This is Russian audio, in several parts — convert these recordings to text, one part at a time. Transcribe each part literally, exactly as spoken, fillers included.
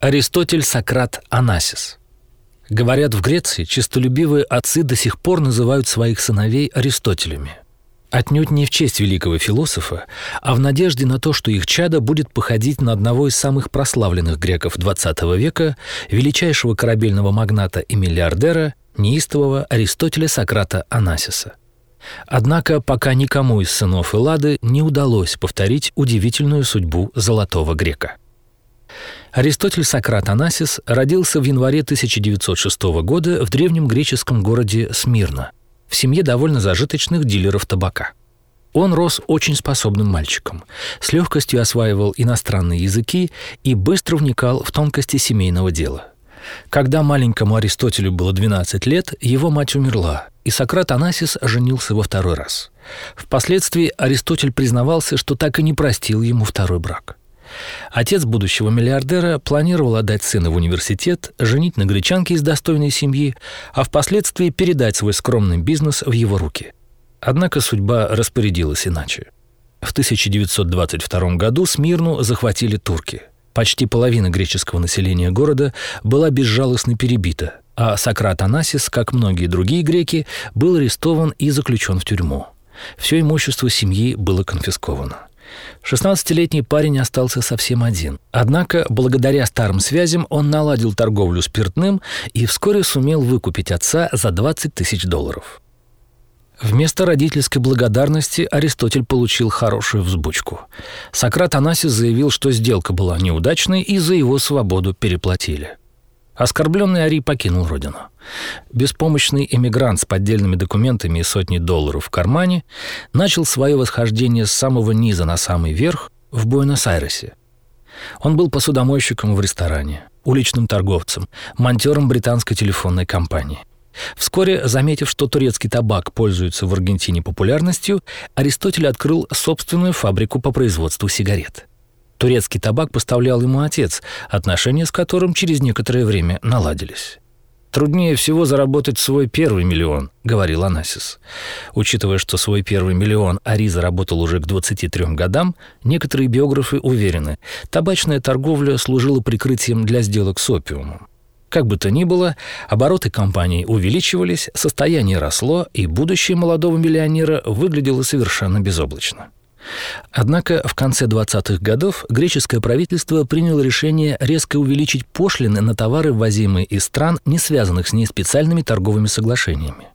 Аристотель Сократ Онассис. Говорят, в Греции честолюбивые отцы до сих пор называют своих сыновей Аристотелями. Отнюдь не в честь великого философа, а в надежде на то, что их чадо будет походить на одного из самых прославленных греков двадцатого века, величайшего корабельного магната и миллиардера, неистового Аристотеля Сократа Онассиса. Однако пока никому из сынов Эллады не удалось повторить удивительную судьбу золотого грека. Аристотель Сократ Онассис родился в январе тысяча девятьсот шестого года в древнем греческом городе Смирна, в семье довольно зажиточных дилеров табака. Он рос очень способным мальчиком, с легкостью осваивал иностранные языки и быстро вникал в тонкости семейного дела. Когда маленькому Аристотелю было двенадцать лет, его мать умерла, и Сократ Онассис женился во второй раз. Впоследствии Аристотель признавался, что так и не простил ему второй брак. Отец будущего миллиардера планировал отдать сына в университет, женить на гречанке из достойной семьи, а впоследствии передать свой скромный бизнес в его руки. Однако судьба распорядилась иначе. В тысяча девятьсот двадцать втором году Смирну захватили турки. Почти половина греческого населения города была безжалостно перебита, а Сократ Онассис, как многие другие греки, был арестован и заключен в тюрьму. Все имущество семьи было конфисковано. шестнадцатилетний парень остался совсем один. Однако, благодаря старым связям, он наладил торговлю спиртным и вскоре сумел выкупить отца за двадцать тысяч долларов. Вместо родительской благодарности Аристотель получил хорошую взбучку. Сократ Онассис заявил, что сделка была неудачной и за его свободу переплатили. Оскорбленный Арий покинул родину. Беспомощный эмигрант с поддельными документами и сотней долларов в кармане начал свое восхождение с самого низа на самый верх в Буэнос-Айресе. Он был посудомойщиком в ресторане, уличным торговцем, монтером британской телефонной компании. Вскоре, заметив, что турецкий табак пользуется в Аргентине популярностью, Аристотель открыл собственную фабрику по производству сигарет. Турецкий табак поставлял ему отец, отношения с которым через некоторое время наладились. «Труднее всего заработать свой первый миллион», — говорил Онассис. Учитывая, что свой первый миллион Ари заработал уже к двадцати трём годам, некоторые биографы уверены, табачная торговля служила прикрытием для сделок с опиумом. Как бы то ни было, обороты компании увеличивались, состояние росло, и будущее молодого миллионера выглядело совершенно безоблачно. Однако в конце двадцатых годов греческое правительство приняло решение резко увеличить пошлины на товары, ввозимые из стран, не связанных с ней специальными торговыми соглашениями.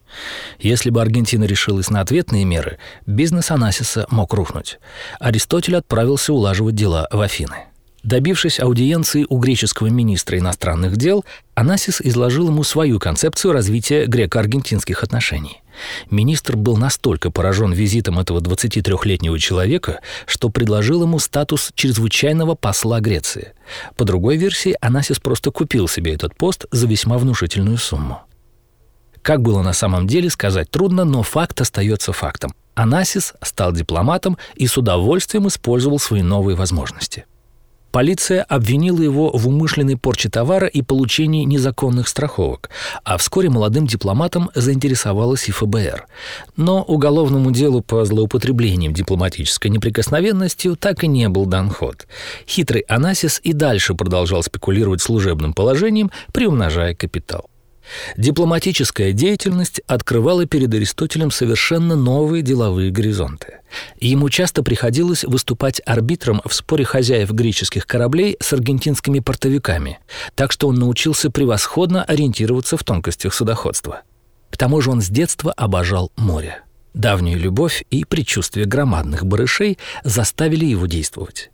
Если бы Аргентина решилась на ответные меры, бизнес Онассиса мог рухнуть. Аристотель отправился улаживать дела в Афины. Добившись аудиенции у греческого министра иностранных дел, Онассис изложил ему свою концепцию развития греко-аргентинских отношений. Министр был настолько поражен визитом этого двадцатитрёхлетнего человека, что предложил ему статус чрезвычайного посла Греции. По другой версии, Онассис просто купил себе этот пост за весьма внушительную сумму. Как было на самом деле, сказать трудно, но факт остается фактом. Онассис стал дипломатом и с удовольствием использовал свои новые возможности. Полиция обвинила его в умышленной порче товара и получении незаконных страховок, а вскоре молодым дипломатом заинтересовалась и эф бэ эр. Но уголовному делу по злоупотреблениям дипломатической неприкосновенностью так и не был дан ход. Хитрый Онассис и дальше продолжал спекулировать служебным положением, приумножая капитал. Дипломатическая деятельность открывала перед Аристотелем совершенно новые деловые горизонты. Ему часто приходилось выступать арбитром в споре хозяев греческих кораблей с аргентинскими портовиками, так что он научился превосходно ориентироваться в тонкостях судоходства. К тому же он с детства обожал море. Давняя любовь и предчувствие громадных барышей заставили его действовать.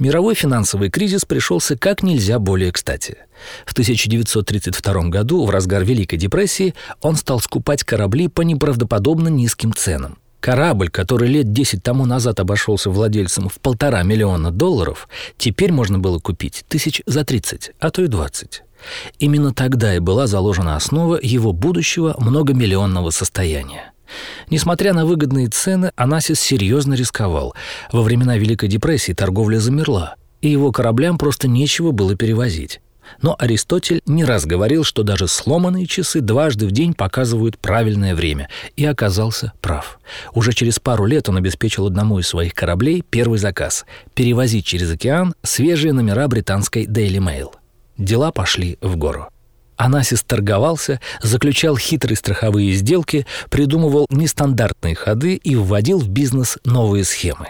Мировой финансовый кризис пришелся как нельзя более кстати. В тысяча девятьсот тридцать втором году, в разгар Великой депрессии, он стал скупать корабли по неправдоподобно низким ценам. Корабль, который лет десять тому назад обошелся владельцам в полтора миллиона долларов, теперь можно было купить тысяч за тридцать, а то и двадцать. Именно тогда и была заложена основа его будущего многомиллионного состояния. Несмотря на выгодные цены, Онассис серьезно рисковал. Во времена Великой депрессии торговля замерла, и его кораблям просто нечего было перевозить. Но Аристотель не раз говорил, что даже сломанные часы дважды в день показывают правильное время, и оказался прав. Уже через пару лет он обеспечил одному из своих кораблей первый заказ – перевозить через океан свежие номера британской Daily Mail. дела пошли в гору. Онассис торговался, заключал хитрые страховые сделки, придумывал нестандартные ходы и вводил в бизнес новые схемы.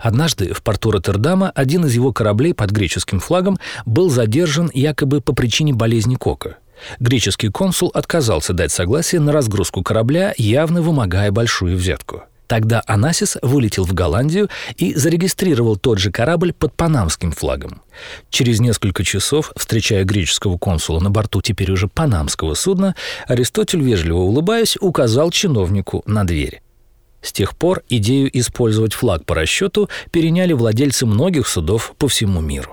Однажды в порту Роттердама один из его кораблей под греческим флагом был задержан якобы по причине болезни кока. Греческий консул отказался дать согласие на разгрузку корабля, явно вымогая большую взятку. Тогда Онассис вылетел в Голландию и зарегистрировал тот же корабль под панамским флагом. Через несколько часов, встречая греческого консула на борту теперь уже панамского судна, Аристотель, вежливо улыбаясь, указал чиновнику на дверь. С тех пор идею использовать флаг по расчету переняли владельцы многих судов по всему миру.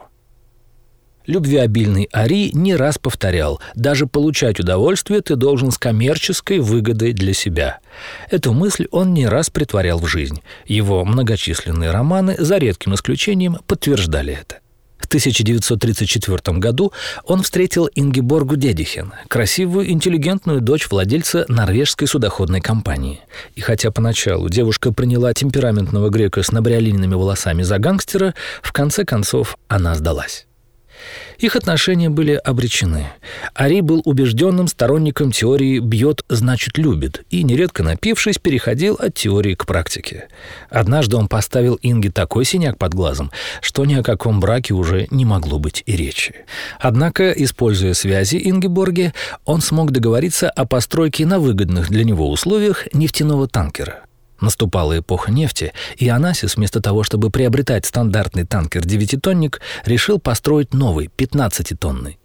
Любвеобильный Ари не раз повторял: даже получать удовольствие ты должен с коммерческой выгодой для себя. Эту мысль он не раз притворял в жизнь. Его многочисленные романы, за редким исключением, подтверждали это. В тысяча девятьсот тридцать четвёртом году он встретил Ингеборгу Дедихен, красивую, интеллигентную дочь владельца норвежской судоходной компании. И хотя поначалу девушка приняла темпераментного грека с набриолиновыми волосами за гангстера, в конце концов она сдалась. Их отношения были обречены. Ари был убежденным сторонником теории «бьет, значит любит» и, нередко напившись, переходил от теории к практике. Однажды он поставил Инге такой синяк под глазом, что ни о каком браке уже не могло быть и речи. Однако, используя связи Ингеборги, он смог договориться о постройке на выгодных для него условиях нефтяного танкера. Наступала эпоха нефти, и Онассис, вместо того, чтобы приобретать стандартный танкер-девятитонник, решил построить новый, пятнадцатитонный.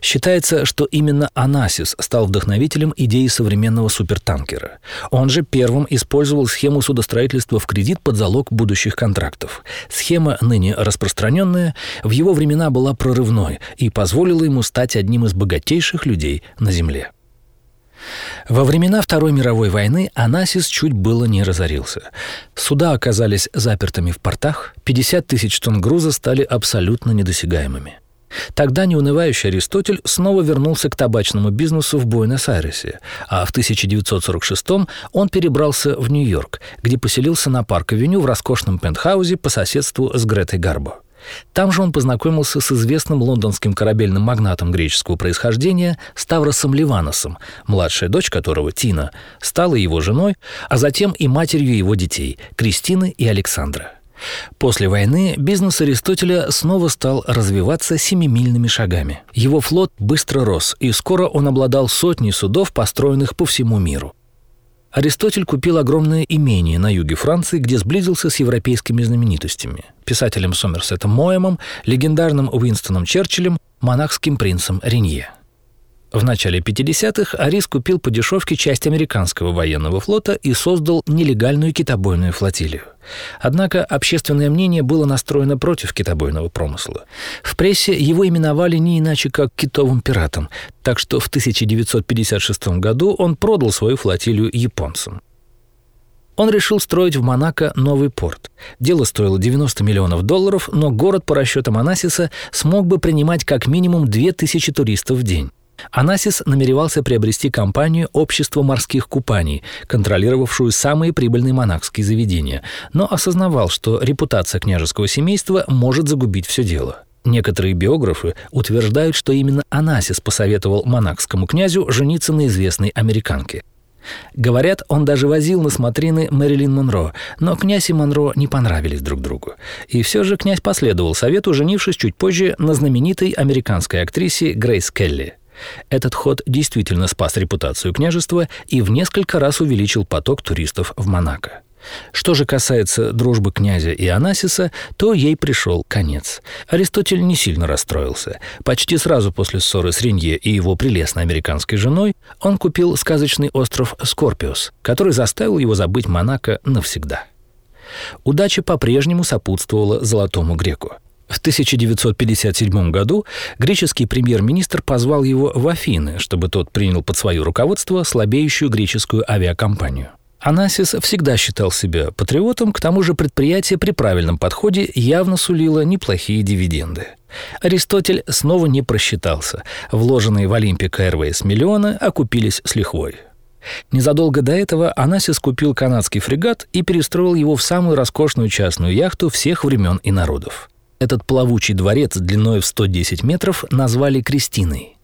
Считается, что именно Онассис стал вдохновителем идеи современного супертанкера. Он же первым использовал схему судостроительства в кредит под залог будущих контрактов. Схема, ныне распространенная, в его времена была прорывной и позволила ему стать одним из богатейших людей на Земле. Во времена Второй мировой войны Онассис чуть было не разорился. Суда оказались запертыми в портах, пятьдесят тысяч тонн груза стали абсолютно недосягаемыми. Тогда неунывающий Аристотель снова вернулся к табачному бизнесу в Буэнос-Айресе, а в тысяча девятьсот сорок шестом он перебрался в Нью-Йорк, где поселился на Парк-авеню в роскошном пентхаузе по соседству с Гретой Гарбо. Там же он познакомился с известным лондонским корабельным магнатом греческого происхождения Ставросом Ливаносом, младшая дочь которого, Тина, стала его женой, а затем и матерью его детей, Кристины и Александра. После войны бизнес Аристотеля снова стал развиваться семимильными шагами. Его флот быстро рос, и скоро он обладал сотней судов, построенных по всему миру. Аристотель купил огромное имение на юге Франции, где сблизился с европейскими знаменитостями – писателем Сомерсетом Моемом, легендарным Уинстоном Черчиллем, монахским принцем Ренье. В начале пятидесятых Ари скупил по дешевке часть американского военного флота и создал нелегальную китобойную флотилию. Однако общественное мнение было настроено против китобойного промысла. В прессе его именовали не иначе, как китовым пиратом, так что в тысяча девятьсот пятьдесят шестом году он продал свою флотилию японцам. Он решил строить в Монако новый порт. Дело стоило девяносто миллионов долларов, но город по расчетам Онассиса смог бы принимать как минимум две тысячи туристов в день. Онассис намеревался приобрести компанию «Общество морских купаний», контролировавшую самые прибыльные монахские заведения, но осознавал, что репутация княжеского семейства может загубить все дело. Некоторые биографы утверждают, что именно Онассис посоветовал монахскому князю жениться на известной американке. Говорят, он даже возил на смотрины Мэрилин Монро, но князь и Монро не понравились друг другу. И все же князь последовал совету, женившись чуть позже на знаменитой американской актрисе Грейс Келли. Этот ход действительно спас репутацию княжества и в несколько раз увеличил поток туристов в Монако. Что же касается дружбы князя и Онассиса, то ей пришел конец. Аристотель не сильно расстроился. Почти сразу после ссоры с Ренье и его прелестной американской женой он купил сказочный остров Скорпиус, который заставил его забыть Монако навсегда. Удача по-прежнему сопутствовала золотому греку. В тысяча девятьсот пятьдесят седьмом году греческий премьер-министр позвал его в Афины, чтобы тот принял под свое руководство слабеющую греческую авиакомпанию. Онассис всегда считал себя патриотом, к тому же предприятие при правильном подходе явно сулило неплохие дивиденды. Аристотель снова не просчитался. Вложенные в Олимпик Эйрвейс миллионы окупились с лихвой. Незадолго до этого Онассис купил канадский фрегат и перестроил его в самую роскошную частную яхту всех времен и народов. Этот плавучий дворец длиной в сто десять метров назвали Кристиной.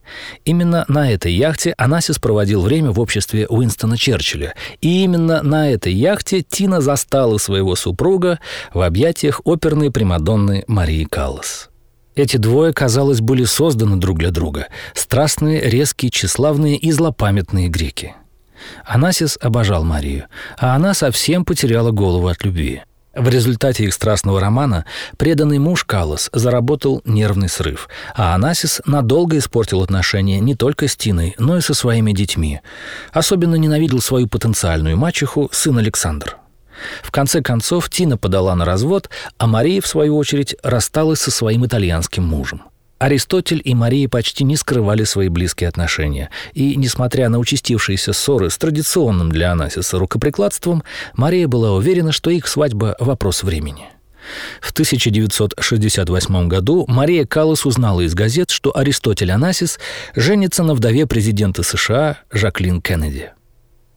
Именно на этой яхте Онассис проводил время в обществе Уинстона Черчилля. И именно на этой яхте Тина застала своего супруга в объятиях оперной примадонны Марии Каллас. Эти двое, казалось, были созданы друг для друга. Страстные, резкие, тщеславные и злопамятные греки. Онассис обожал Марию, а она совсем потеряла голову от любви. В результате их страстного романа преданный муж Каллас заработал нервный срыв, а Онассис надолго испортил отношения не только с Тиной, но и со своими детьми. Особенно ненавидел свою потенциальную мачеху, сын Александр. В конце концов Тина подала на развод, а Мария, в свою очередь, рассталась со своим итальянским мужем. Аристотель и Мария почти не скрывали свои близкие отношения, и, несмотря на участившиеся ссоры с традиционным для Онассиса рукоприкладством, Мария была уверена, что их свадьба – вопрос времени. В тысяча девятьсот шестьдесят восьмом году Мария Каллас узнала из газет, что Аристотель Онассис женится на вдове президента США Жаклин Кеннеди.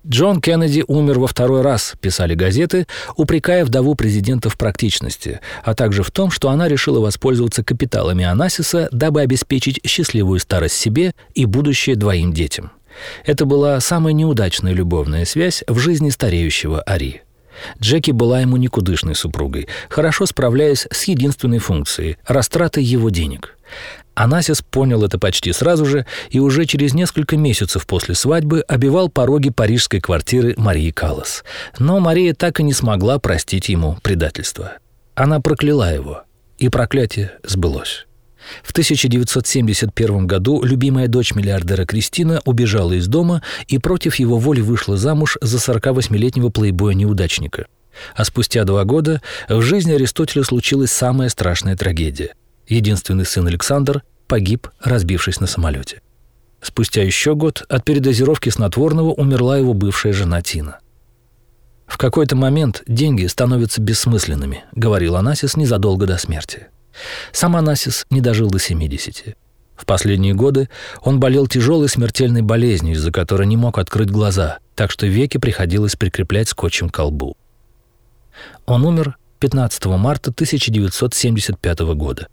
«Джон Кеннеди умер во второй раз», – писали газеты, упрекая вдову президента в практичности, а также в том, что она решила воспользоваться капиталами Онассиса, дабы обеспечить счастливую старость себе и будущее двоим детям. Это была самая неудачная любовная связь в жизни стареющего Ари. Джеки была ему никудышной супругой, хорошо справляясь с единственной функцией – растратой его денег. Онассис понял это почти сразу же и уже через несколько месяцев после свадьбы обивал пороги парижской квартиры Марии Каллас. Но Мария так и не смогла простить ему предательство. Она прокляла его, и проклятие сбылось. В тысяча девятьсот семьдесят первом году любимая дочь миллиардера Кристина убежала из дома и против его воли вышла замуж за сорокавосьмилетнего плейбоя-неудачника. А спустя два года в жизни Аристотеля случилась самая страшная трагедия. Единственный сын Александр погиб, разбившись на самолете. Спустя еще год от передозировки снотворного умерла его бывшая жена Тина. «В какой-то момент деньги становятся бессмысленными», — говорил Онассис незадолго до смерти. Сам Онассис не дожил до семидесяти. В последние годы он болел тяжелой смертельной болезнью, из-за которой не мог открыть глаза, так что веки приходилось прикреплять скотчем к колбу. Он умер пятнадцатого марта тысяча девятьсот семьдесят пятого года.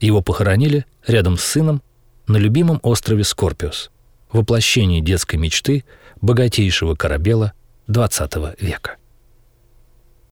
Его похоронили рядом с сыном на любимом острове Скорпиус, воплощении детской мечты богатейшего корабела двадцатого века.